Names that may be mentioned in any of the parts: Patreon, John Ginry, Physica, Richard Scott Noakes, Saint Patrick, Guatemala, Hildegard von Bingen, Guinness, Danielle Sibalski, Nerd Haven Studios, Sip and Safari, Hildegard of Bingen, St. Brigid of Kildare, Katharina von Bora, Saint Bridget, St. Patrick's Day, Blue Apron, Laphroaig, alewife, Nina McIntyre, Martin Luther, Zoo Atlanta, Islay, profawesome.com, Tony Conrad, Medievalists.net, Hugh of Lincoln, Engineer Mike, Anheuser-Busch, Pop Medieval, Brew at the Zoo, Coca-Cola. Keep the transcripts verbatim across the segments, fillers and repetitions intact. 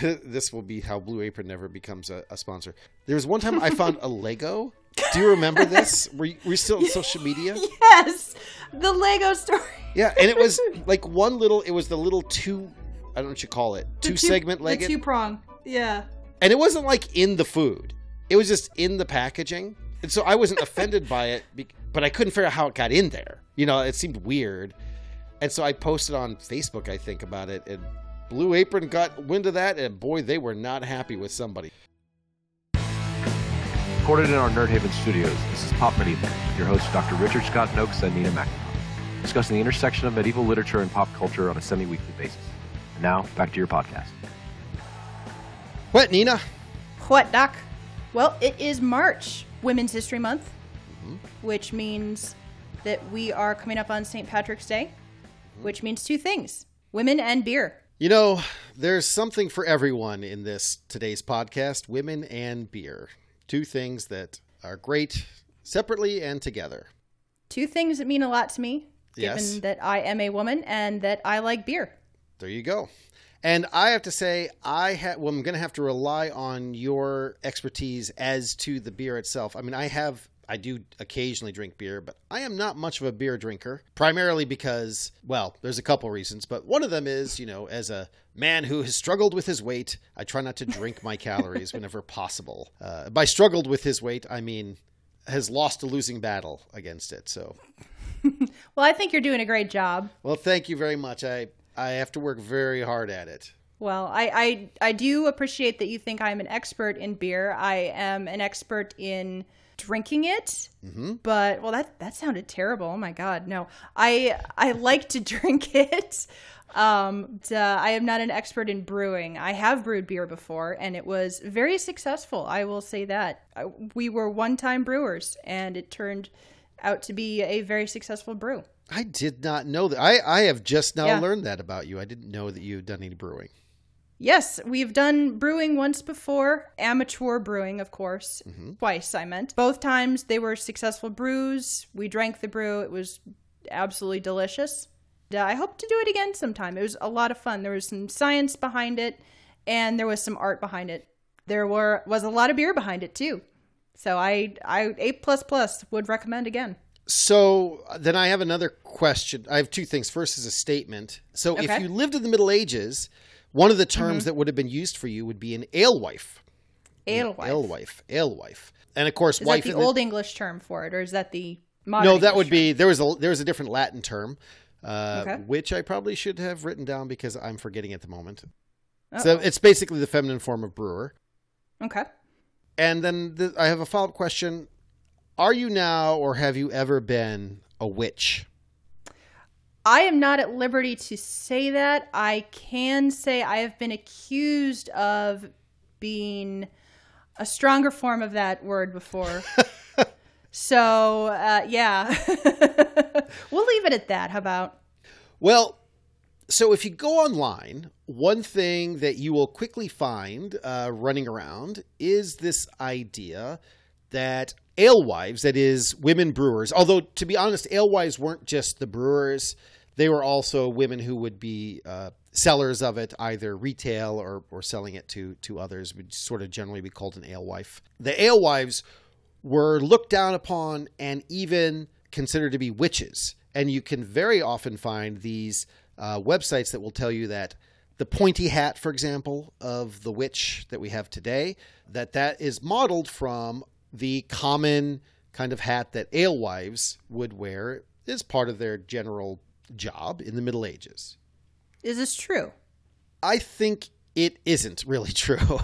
this will be how Blue Apron never becomes a, a sponsor. There was one time I found a Lego. Do you remember this? Were you, were you still on social media? Yes. The Lego story. Yeah. And it was like one little, it was the little two, I don't know what you call it. Two, two segment Lego. Two prong. Yeah. And it wasn't like in the food. It was just in the packaging. And so I wasn't offended by it, but I couldn't figure out how it got in there. You know, it seemed weird. And so I posted on Facebook, I think, about it. And Blue Apron got wind of that. And boy, they were not happy with somebody. Recorded in our Nerd Haven Studios, this is Pop Medieval. Your hosts, Doctor Richard Scott Noakes and Nina McIntyre, discussing the intersection of medieval literature and pop culture on a semi-weekly basis. And now, back to your podcast. What, Nina? What, Doc? Well, it is March, Women's History Month, mm-hmm. which means that we are coming up on Saint Patrick's Day, mm-hmm. which means two things, women and beer. You know, there's something for everyone in this today's podcast, women and beer. Two things that are great separately and together. Two things that mean a lot to me, given yes. that I am a woman and that I like beer. There you go. And I have to say, I ha- well, I'm going to have to rely on your expertise as to the beer itself. I mean, I have, I do occasionally drink beer, but I am not much of a beer drinker, primarily because, well, there's a couple reasons. But one of them is, you know, as a man who has struggled with his weight, I try not to drink my calories whenever possible. Uh, by struggled with his weight, I mean has lost a losing battle against it. So, well, I think you're doing a great job. Well, thank you very much. I I have to work very hard at it. Well, I, I, I do appreciate that you think I'm an expert in beer. I am an expert in drinking it, mm-hmm. but, well, that, that sounded terrible. Oh, my God. No, I I like to drink it. Um, but, uh, I am not an expert in brewing. I have brewed beer before, and it was very successful. I will say that. I, we were one-time brewers, and it turned out to be a very successful brew. I did not know that. I, I have just now yeah. learned that about you. I didn't know that you've done any brewing. Yes, we've done brewing once before. Amateur brewing, of course. Mm-hmm. Twice, I meant. Both times they were successful brews. We drank the brew. It was absolutely delicious. I hope to do it again sometime. It was a lot of fun. There was some science behind it, and there was some art behind it. There were was a lot of beer behind it, too. So I, I A plus plus would recommend again. So then I have another question. I have two things. First is a statement. So okay. if you lived in the Middle Ages, one of the terms mm-hmm. that would have been used for you would be an alewife. Alewife. Alewife. Alewife. And of course, is wife. Is that the Old the... English term for it, or is that the modern? No, that English would be term? there was a there was a different Latin term, uh, okay. which I probably should have written down because I'm forgetting at the moment. Uh-oh. So it's basically the feminine form of brewer. Okay. And then the, I have a follow up question. Are you now or have you ever been a witch? I am not at liberty to say that. I can say I have been accused of being a stronger form of that word before. so, uh, yeah. We'll leave it at that. How about? Well, so if you go online, one thing that you will quickly find uh, running around is this idea that alewives, that is, women brewers, although to be honest, alewives weren't just the brewers. They were also women who would be uh, sellers of it, either retail or, or selling it to, to others, would sort of generally be called an alewife. The alewives were looked down upon and even considered to be witches. And you can very often find these uh, websites that will tell you that the pointy hat, for example, of the witch that we have today, that that is modeled from the common kind of hat that alewives would wear is part of their general job in the Middle Ages. Is this true? I think it isn't really true.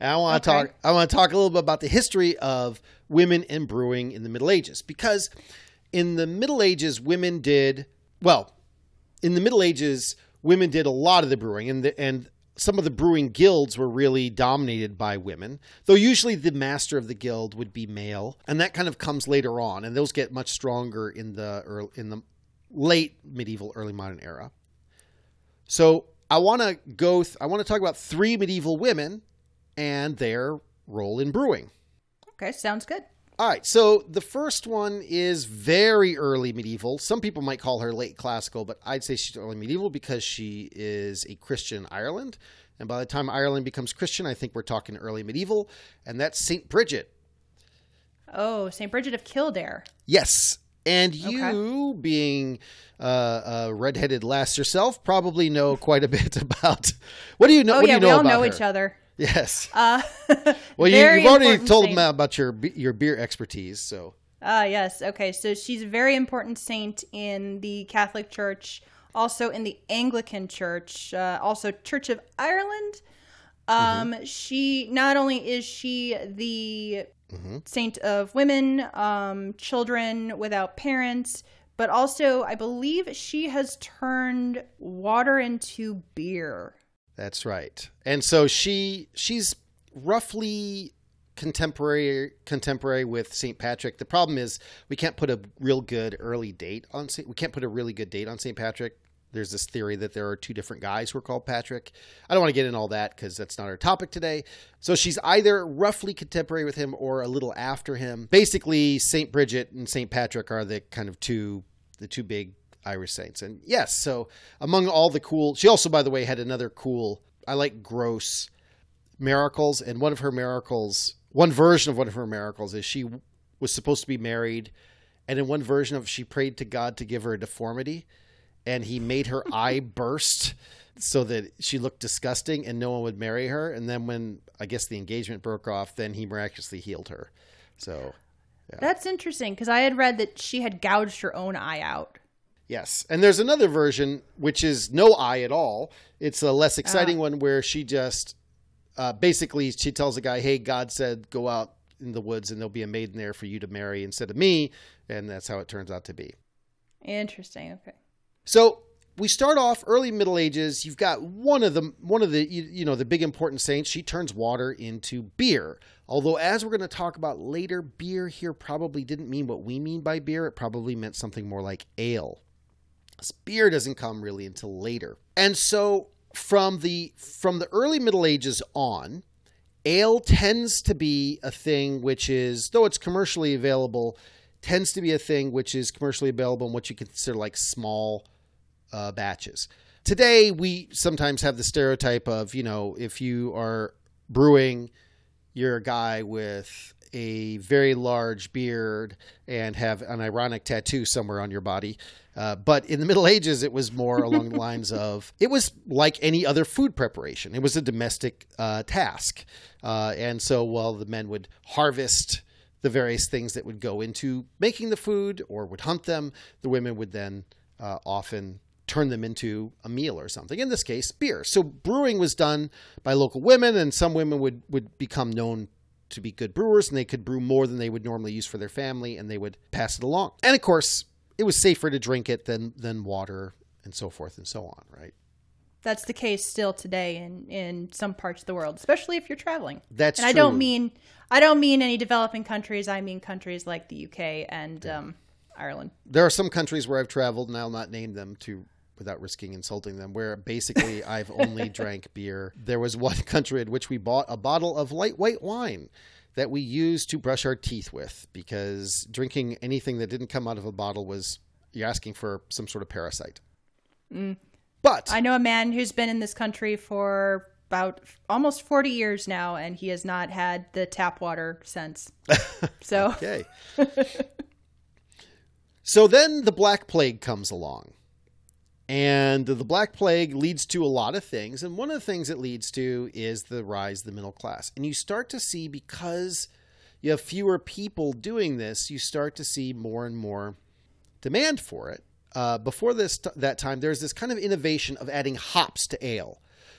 I want to okay. talk. I want to talk a little bit about the history of women in brewing in the Middle Ages, because in the Middle Ages, women did well. In the Middle Ages, women did a lot of the brewing, and the, and. Some of the brewing guilds were really dominated by women, though usually the master of the guild would be male. And that kind of comes later on. And those get much stronger in the early, in the late medieval, early modern era. So I want to go, th- I want to talk about three medieval women and their role in brewing. Okay, sounds good. All right. So the first one is very early medieval. Some people might call her late classical, but I'd say she's early medieval because she is a Christian Ireland. And by the time Ireland becomes Christian, I think we're talking early medieval. And that's Saint Bridget. Oh, Saint Brigid of Kildare. Yes. And you, okay. being uh, a redheaded lass yourself, probably know quite a bit about... What do you know about her? Oh, yeah, you know we all know her? Each other. Yes. Uh, well, you, you've already told saint. them about your your beer expertise, so... Ah, uh, yes. Okay, so she's a very important saint in the Catholic Church, also in the Anglican Church, uh, also Church of Ireland. Um, mm-hmm. She, not only is she the... Mm-hmm. saint of women, um, children without parents, but also I believe she has turned water into beer. That's right. And so she she's roughly contemporary contemporary with Saint Patrick. The problem is we can't put a real good early date on Saint, we can't put a really good date on Saint Patrick. There's this theory that there are two different guys who are called Patrick. I don't want to get into all that because that's not our topic today. So she's either roughly contemporary with him or a little after him. Basically, Saint Bridget and Saint Patrick are the kind of two, the two big Irish saints. And yes, so among all the cool, she also, by the way, had another cool, I like gross miracles. And one of her miracles, one version of one of her miracles is she was supposed to be married. And in one version of she prayed to God to give her a deformity. And he made her eye burst so that she looked disgusting and no one would marry her. And then when, I guess, the engagement broke off, then he miraculously healed her. So yeah. That's interesting because I had read that she had gouged her own eye out. Yes. And there's another version, which is no eye at all. It's a less exciting uh. one where she just uh, basically she tells a guy, hey, God said, go out in the woods and there'll be a maiden there for you to marry instead of me. And that's how it turns out to be. Interesting. Okay. So we start off early Middle Ages. You've got one of the one of the you, you know the big important saints. She turns water into beer. Although, as we're going to talk about later, beer here probably didn't mean what we mean by beer. It probably meant something more like ale. Beer doesn't come really until later. And so from the from the early Middle Ages on, ale tends to be a thing which is, though it's commercially available, tends to be a thing which is commercially available in what you consider like small Uh, batches. Today, we sometimes have the stereotype of, you know, if you are brewing, you're a guy with a very large beard and have an ironic tattoo somewhere on your body. Uh, but in the Middle Ages, it was more along the lines of, it was like any other food preparation. It was a domestic uh, task. Uh, and so while the men would harvest the various things that would go into making the food or would hunt them, the women would then uh, often turn them into a meal or something, in this case, beer. So brewing was done by local women, and some women would, would become known to be good brewers, and they could brew more than they would normally use for their family, and they would pass it along. And of course, it was safer to drink it than than water and so forth and so on, right? That's the case still today in, in some parts of the world, especially if you're traveling. That's and true. I don't mean I don't mean any developing countries. I mean countries like the U K and yeah. um, Ireland. There are some countries where I've traveled, and I'll not name them to... without risking insulting them, where basically I've only drank beer. There was one country in which we bought a bottle of light white wine that we used to brush our teeth with, because drinking anything that didn't come out of a bottle was, you're asking for some sort of parasite. Mm. But I know a man who's been in this country for about almost forty years now, and he has not had the tap water since. So okay. So then the Black Plague comes along. And the Black Plague leads to a lot of things. And one of the things it leads to is the rise of the middle class. And you start to see, because you have fewer people doing this, you start to see more and more demand for it. Uh, before this that time, there's this kind of innovation of adding hops to ale.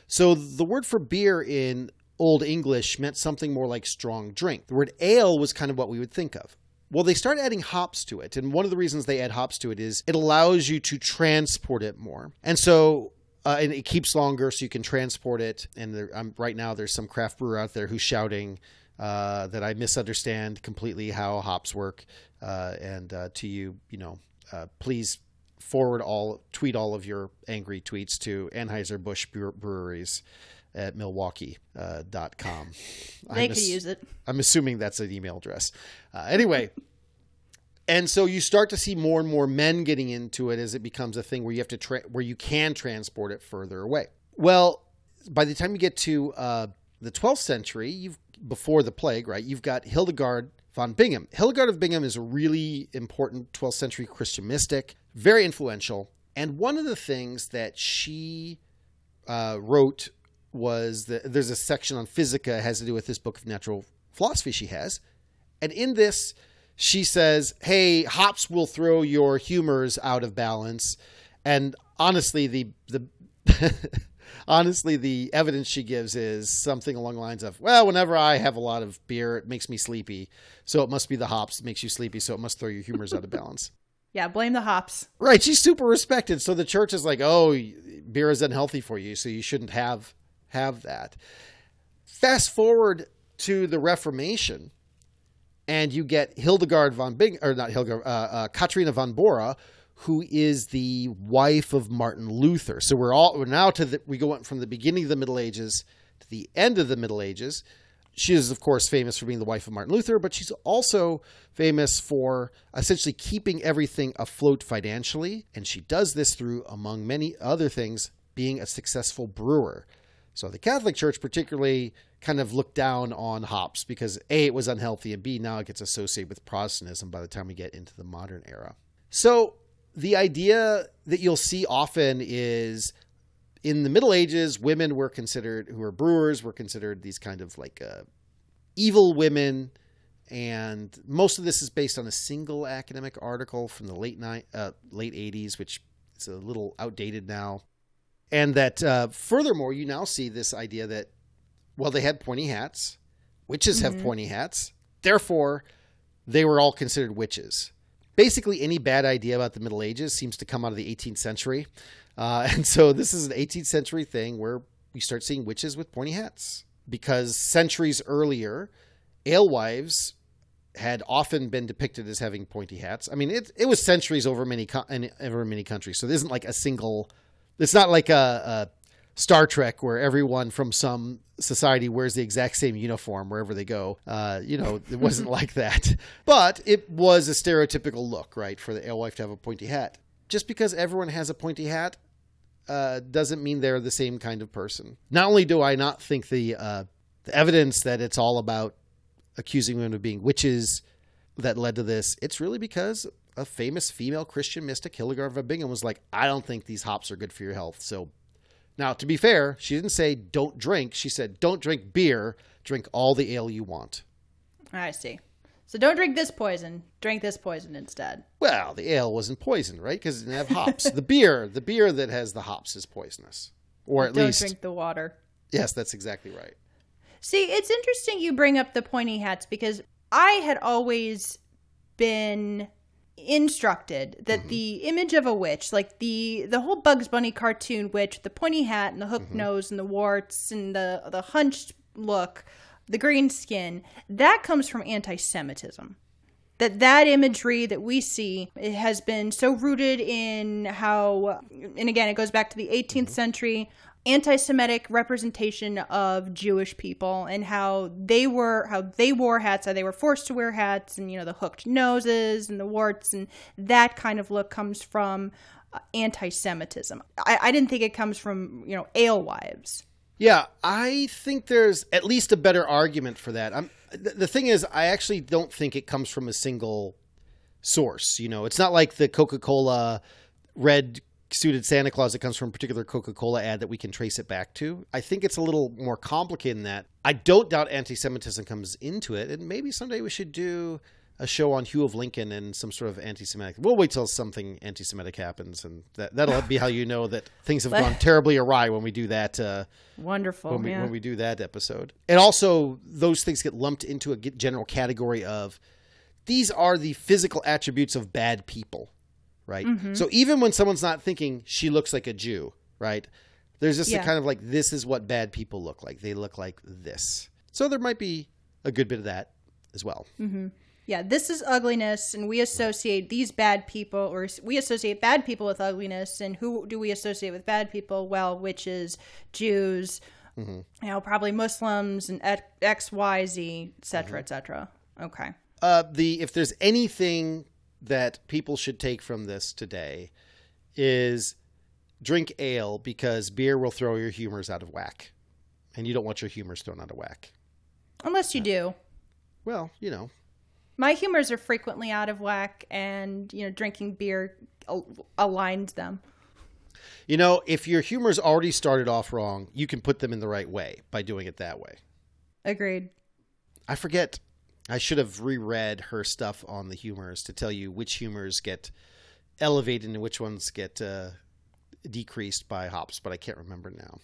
So the word for beer in Old English meant something more like strong drink. The word ale was kind of what we would think of. Well, they start adding hops to it. And one of the reasons they add hops to it is it allows you to transport it more. And so uh, and it keeps longer, so you can transport it. And there, um, right now there's some craft brewer out there who's shouting uh, that I misunderstand completely how hops work. Uh, and uh, to you, you know, uh, please forward all, tweet all of your angry tweets to Anheuser-Busch Breweries at milwaukee dot com. Uh, they I'm could ass- use it. I'm assuming that's an email address. Uh, anyway, and so you start to see more and more men getting into it as it becomes a thing where you have to tra- where you can transport it further away. Well, by the time you get to uh, the twelfth century, you've before the plague, right? You've got Hildegard von Bingen. Hildegard of Bingen is a really important twelfth century Christian mystic, very influential. And one of the things that she uh, wrote was that there's a section on Physica that has to do with this book of natural philosophy she has. And in this, she says, hey, hops will throw your humors out of balance. And honestly, the the honestly, the evidence she gives is something along the lines of, well, whenever I have a lot of beer, it makes me sleepy. So it must be the hops that makes you sleepy. So it must throw your humors out of balance. Yeah, blame the hops. Right. She's super respected. So the church is like, oh, beer is unhealthy for you, so you shouldn't have have that. Fast forward to the Reformation, and you get Hildegard von Bingen, or not Hildegard, uh, uh, Katharina von Bora, who is the wife of Martin Luther. So we're all we're now to the, we go from the beginning of the Middle Ages to the end of the Middle Ages. She is, of course, famous for being the wife of Martin Luther, but she's also famous for essentially keeping everything afloat financially. And she does this through, among many other things, being a successful brewer. So the Catholic Church particularly kind of looked down on hops because A, it was unhealthy, and B, now it gets associated with Protestantism by the time we get into the modern era. So the idea that you'll see often is, in the Middle Ages, women were considered, who were brewers, were considered these kind of like uh, evil women. And most of this is based on a single academic article from the late ni- uh, late eighties, which is a little outdated now. And that uh, furthermore, you now see this idea that, well, they had pointy hats. Witches mm-hmm. have pointy hats. Therefore, they were all considered witches. Basically, any bad idea about the Middle Ages seems to come out of the eighteenth century. Uh, and so this is an eighteenth century thing where we start seeing witches with pointy hats, because centuries earlier, alewives had often been depicted as having pointy hats. I mean, it it was centuries over many over many countries. So this isn't like a single, it's not like a, a Star Trek where everyone from some society wears the exact same uniform wherever they go. Uh, you know, it wasn't like that. But it was a stereotypical look, right, for the alewife to have a pointy hat. Just because everyone has a pointy hat Uh, doesn't mean they're the same kind of person. Not only do I not think the, uh, the evidence that it's all about accusing women of being witches that led to this, it's really because a famous female Christian mystic, Hildegard of Bingen, was like, I don't think these hops are good for your health. So now, to be fair, she didn't say don't drink. She said, don't drink beer. Drink all the ale you want. I see. So don't drink this poison. Drink this poison instead. Well, the ale wasn't poisoned, right? Because it didn't have hops. The beer, the beer that has the hops is poisonous. Or at don't least... Don't drink the water. Yes, that's exactly right. See, it's interesting you bring up the pointy hats, because I had always been instructed that mm-hmm. the image of a witch, like the, the whole Bugs Bunny cartoon witch, the pointy hat and the hook mm-hmm. nose and the warts and the the hunched look, the green skin, that comes from anti-Semitism. That that imagery that we see, it has been so rooted in how, and again, it goes back to the eighteenth mm-hmm. century, anti-Semitic representation of Jewish people and how they were, how they wore hats, how they were forced to wear hats, and, you know, the hooked noses and the warts, and that kind of look comes from anti-Semitism. I, I didn't think it comes from, you know, alewives. Yeah, I think there's at least a better argument for that. I'm, th- the thing is, I actually don't think it comes from a single source. You know, it's not like the Coca-Cola red-suited Santa Claus that comes from a particular Coca-Cola ad that we can trace it back to. I think it's a little more complicated than that. I don't doubt anti-Semitism comes into it, and maybe someday we should do a show on Hugh of Lincoln and some sort of anti-Semitic. We'll wait till something anti-Semitic happens, and that, that'll be how you know that things have gone terribly awry when we do that. Uh, Wonderful, when we, yeah. when we do that episode. And also, those things get lumped into a general category of, these are the physical attributes of bad people, right? Mm-hmm. So even when someone's not thinking, she looks like a Jew, right? There's just yeah. a kind of like, this is what bad people look like. They look like this. So there might be a good bit of that as well. Mm-hmm. Yeah, this is ugliness, and we associate these bad people, or we associate bad people with ugliness, and who do we associate with bad people? Well, witches, Jews, mm-hmm. you know, probably Muslims, and X, Y, Z, et cetera, mm-hmm. et cetera. Okay. Uh, the if there's anything that people should take from this today is drink ale because beer will throw your humors out of whack. And you don't want your humors thrown out of whack. Unless you uh, do. Well, you know. My humors are frequently out of whack, and, you know, drinking beer al- aligned them. You know, if your humor's already started off wrong, you can put them in the right way by doing it that way. Agreed. I forget. I should have reread her stuff on the humors to tell you which humors get elevated and which ones get uh, decreased by hops, but I can't remember now.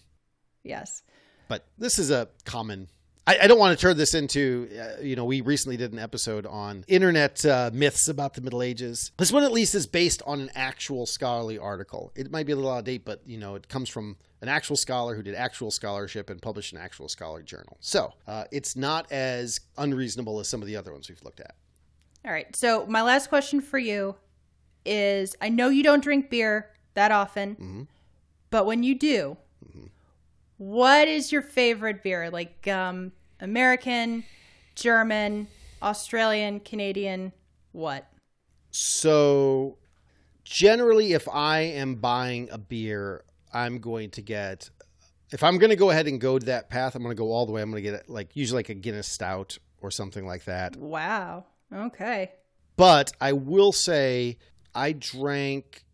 Yes. But this is a common... I, I don't want to turn this into... Uh, you know, we recently did an episode on internet uh, myths about the Middle Ages. This one at least is based on an actual scholarly article. It might be a little out of date, but, you know, it comes from an actual scholar who did actual scholarship and published an actual scholarly journal. So uh, it's not as unreasonable as some of the other ones we've looked at. All right. So my last question for you is, I know you don't drink beer that often, mm-hmm. but when you do... Mm-hmm. What is your favorite beer? Like um, American, German, Australian, Canadian, what? So generally, if I am buying a beer, I'm going to get, if I'm going to go ahead and go to that path, I'm going to go all the way. I'm going to get like usually like a Guinness stout or something like that. Wow. Okay. But I will say I drank,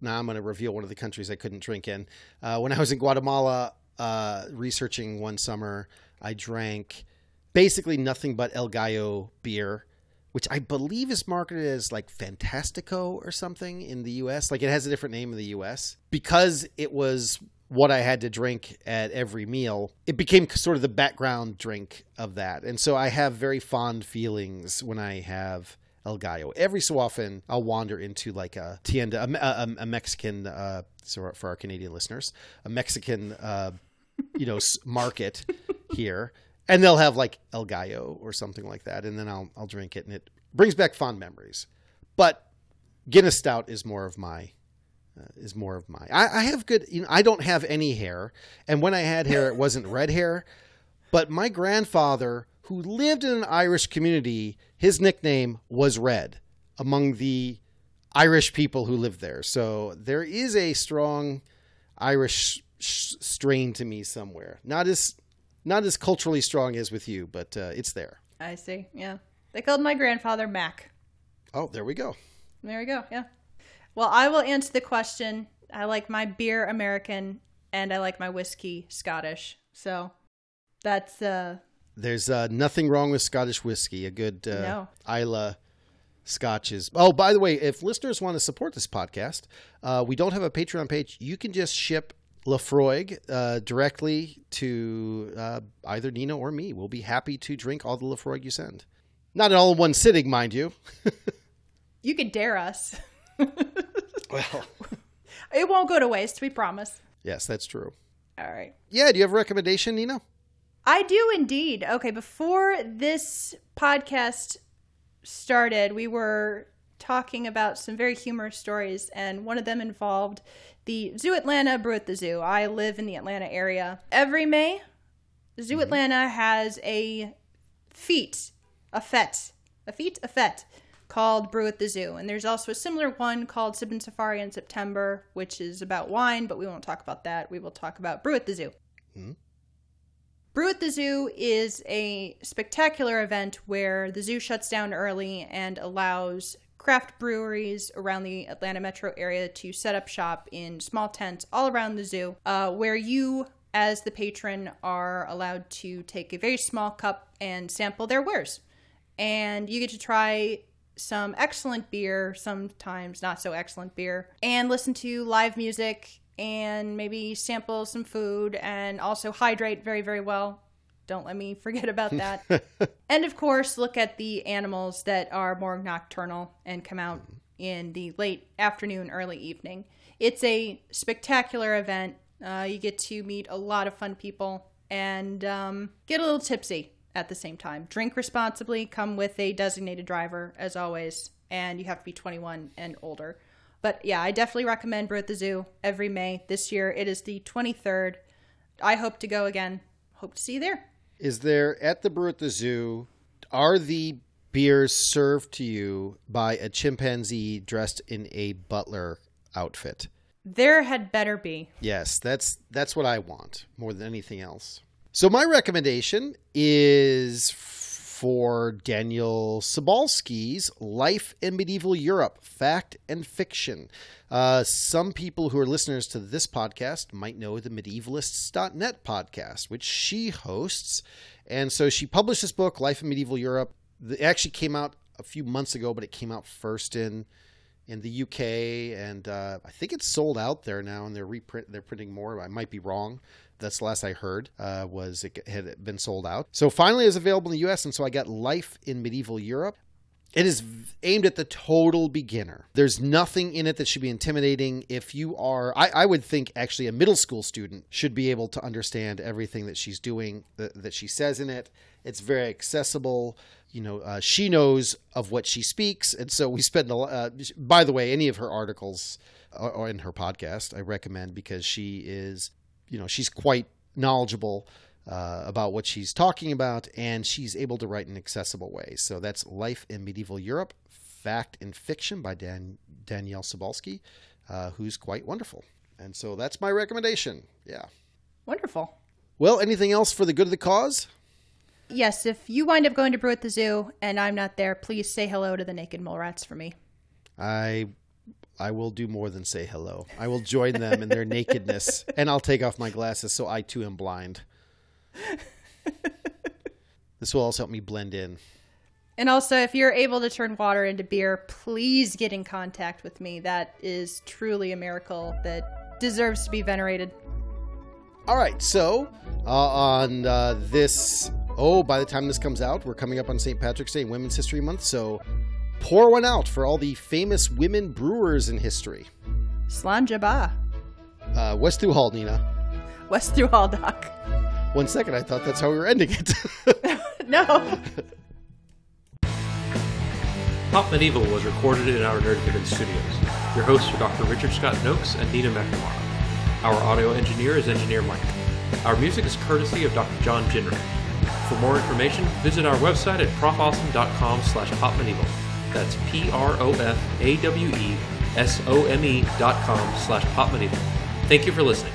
now I'm going to reveal one of the countries I couldn't drink in. Uh, when I was in Guatemala, Uh, researching one summer, I drank basically nothing but El Gallo beer, which I believe is marketed as like Fantastico or something in the U S. Like it has a different name in the U S because it was what I had to drink at every meal. It became sort of the background drink of that. And so I have very fond feelings when I have El Gallo. Every so often, I'll wander into like a tienda, a, a, a Mexican, uh, so for our Canadian listeners, a Mexican uh, you know, market here, and they'll have like El Gallo or something like that. And then I'll, I'll drink it, and it brings back fond memories. But Guinness stout is more of my, uh, is more of my, I, I have good, you know, I don't have any hair. And when I had hair, it wasn't red hair, but my grandfather who lived in an Irish community, his nickname was Red among the Irish people who lived there. So there is a strong Irish sh- strain to me somewhere. Not as not as culturally strong as with you, but uh, it's there. I see. Yeah. They called my grandfather Mac. Oh, there we go. There we go. Yeah. Well, I will answer the question. I like my beer American, and I like my whiskey Scottish. So that's... Uh, There's uh, nothing wrong with Scottish whiskey. A good uh, no. Islay Scotch is... Oh, by the way, if listeners want to support this podcast, uh, we don't have a Patreon page. You can just ship Laphroaig uh, directly to uh, either Nina or me. We'll be happy to drink all the Laphroaig you send. Not all in one sitting, mind you. You could dare us. Well, it won't go to waste, we promise. Yes, that's true. All right. Yeah, do you have a recommendation, Nina? I do indeed. Okay, before this podcast started, we were talking about some very humorous stories, and one of them involved the Zoo Atlanta Brew at the Zoo. I live in the Atlanta area. Every May, Zoo mm-hmm. Atlanta has a fete, a fete, a fete, a fete called Brew at the Zoo. And there's also a similar one called Sip and Safari in September, which is about wine, but we won't talk about that. We will talk about Brew at the Zoo. Mm-hmm. Brew at the Zoo is a spectacular event where the zoo shuts down early and allows craft breweries around the Atlanta metro area to set up shop in small tents all around the zoo, uh, where you, as the patron, are allowed to take a very small cup and sample their wares. And you get to try some excellent beer, sometimes not so excellent beer, and listen to live music and maybe sample some food, and also hydrate very, very well. Don't let me forget about that. And of course, look at the animals that are more nocturnal and come out in the late afternoon, early evening. It's a spectacular event. Uh, you get to meet a lot of fun people and um, get a little tipsy at the same time. Drink responsibly, come with a designated driver, as always, and you have to be twenty-one and older. But yeah, I definitely recommend Brew at the Zoo every May. This year, it is the twenty-third. I hope to go again. Hope to see you there. Is there, at the Brew at the Zoo, are the beers served to you by a chimpanzee dressed in a butler outfit? There had better be. Yes, that's that's what I want more than anything else. So my recommendation is for Daniel Sibalski's Life in Medieval Europe, Fact and Fiction. Uh, some people who are listeners to this podcast might know the Medievalists dot net podcast, which she hosts. And so she published this book, Life in Medieval Europe. It actually came out a few months ago, but it came out first in in the U K, and uh, I think it's sold out there now, and they're reprint they're printing more. I might be wrong. That's the last I heard uh, was it had been sold out. So finally it was available in the U S, and so I got Life in Medieval Europe. It is aimed at the total beginner. There's nothing in it that should be intimidating. If you are, I, I would think actually a middle school student should be able to understand everything that she's doing, that, that she says in it. It's very accessible. You know, uh, she knows of what she speaks. And so we spend, uh, by the way, any of her articles or, or in her podcast, I recommend, because she is, you know, she's quite knowledgeable uh, about what she's talking about, and she's able to write in accessible ways. So that's Life in Medieval Europe, Fact and Fiction by Dan- Danielle Sibalski, uh, who's quite wonderful. And so that's my recommendation. Yeah. Wonderful. Well, anything else for the good of the cause? Yes, if you wind up going to Brew at the Zoo and I'm not there, please say hello to the naked mole rats for me. I I will do more than say hello. I will join them in their nakedness, and I'll take off my glasses so I too am blind. This will also help me blend in. And also, if you're able to turn water into beer, please get in contact with me. That is truly a miracle that deserves to be venerated. All right, so uh, on uh, this... Oh, by the time this comes out, we're coming up on Saint Patrick's Day, Women's History Month, so pour one out for all the famous women brewers in history. Slán Jabá. Uh, West Hall, Nina. West Hall, Doc. One second, I thought that's how we were ending it. No. Pop Medieval was recorded in our Nerd Haven Studios. Your hosts were Doctor Richard Scott Noakes and Nina McIntyre. Our audio engineer is Engineer Mike. Our music is courtesy of Doctor John Ginry. For more information, visit our website at profawesome.com slash popmedieval. That's P R O F A W E S O M E dot com slash popmedieval. Thank you for listening.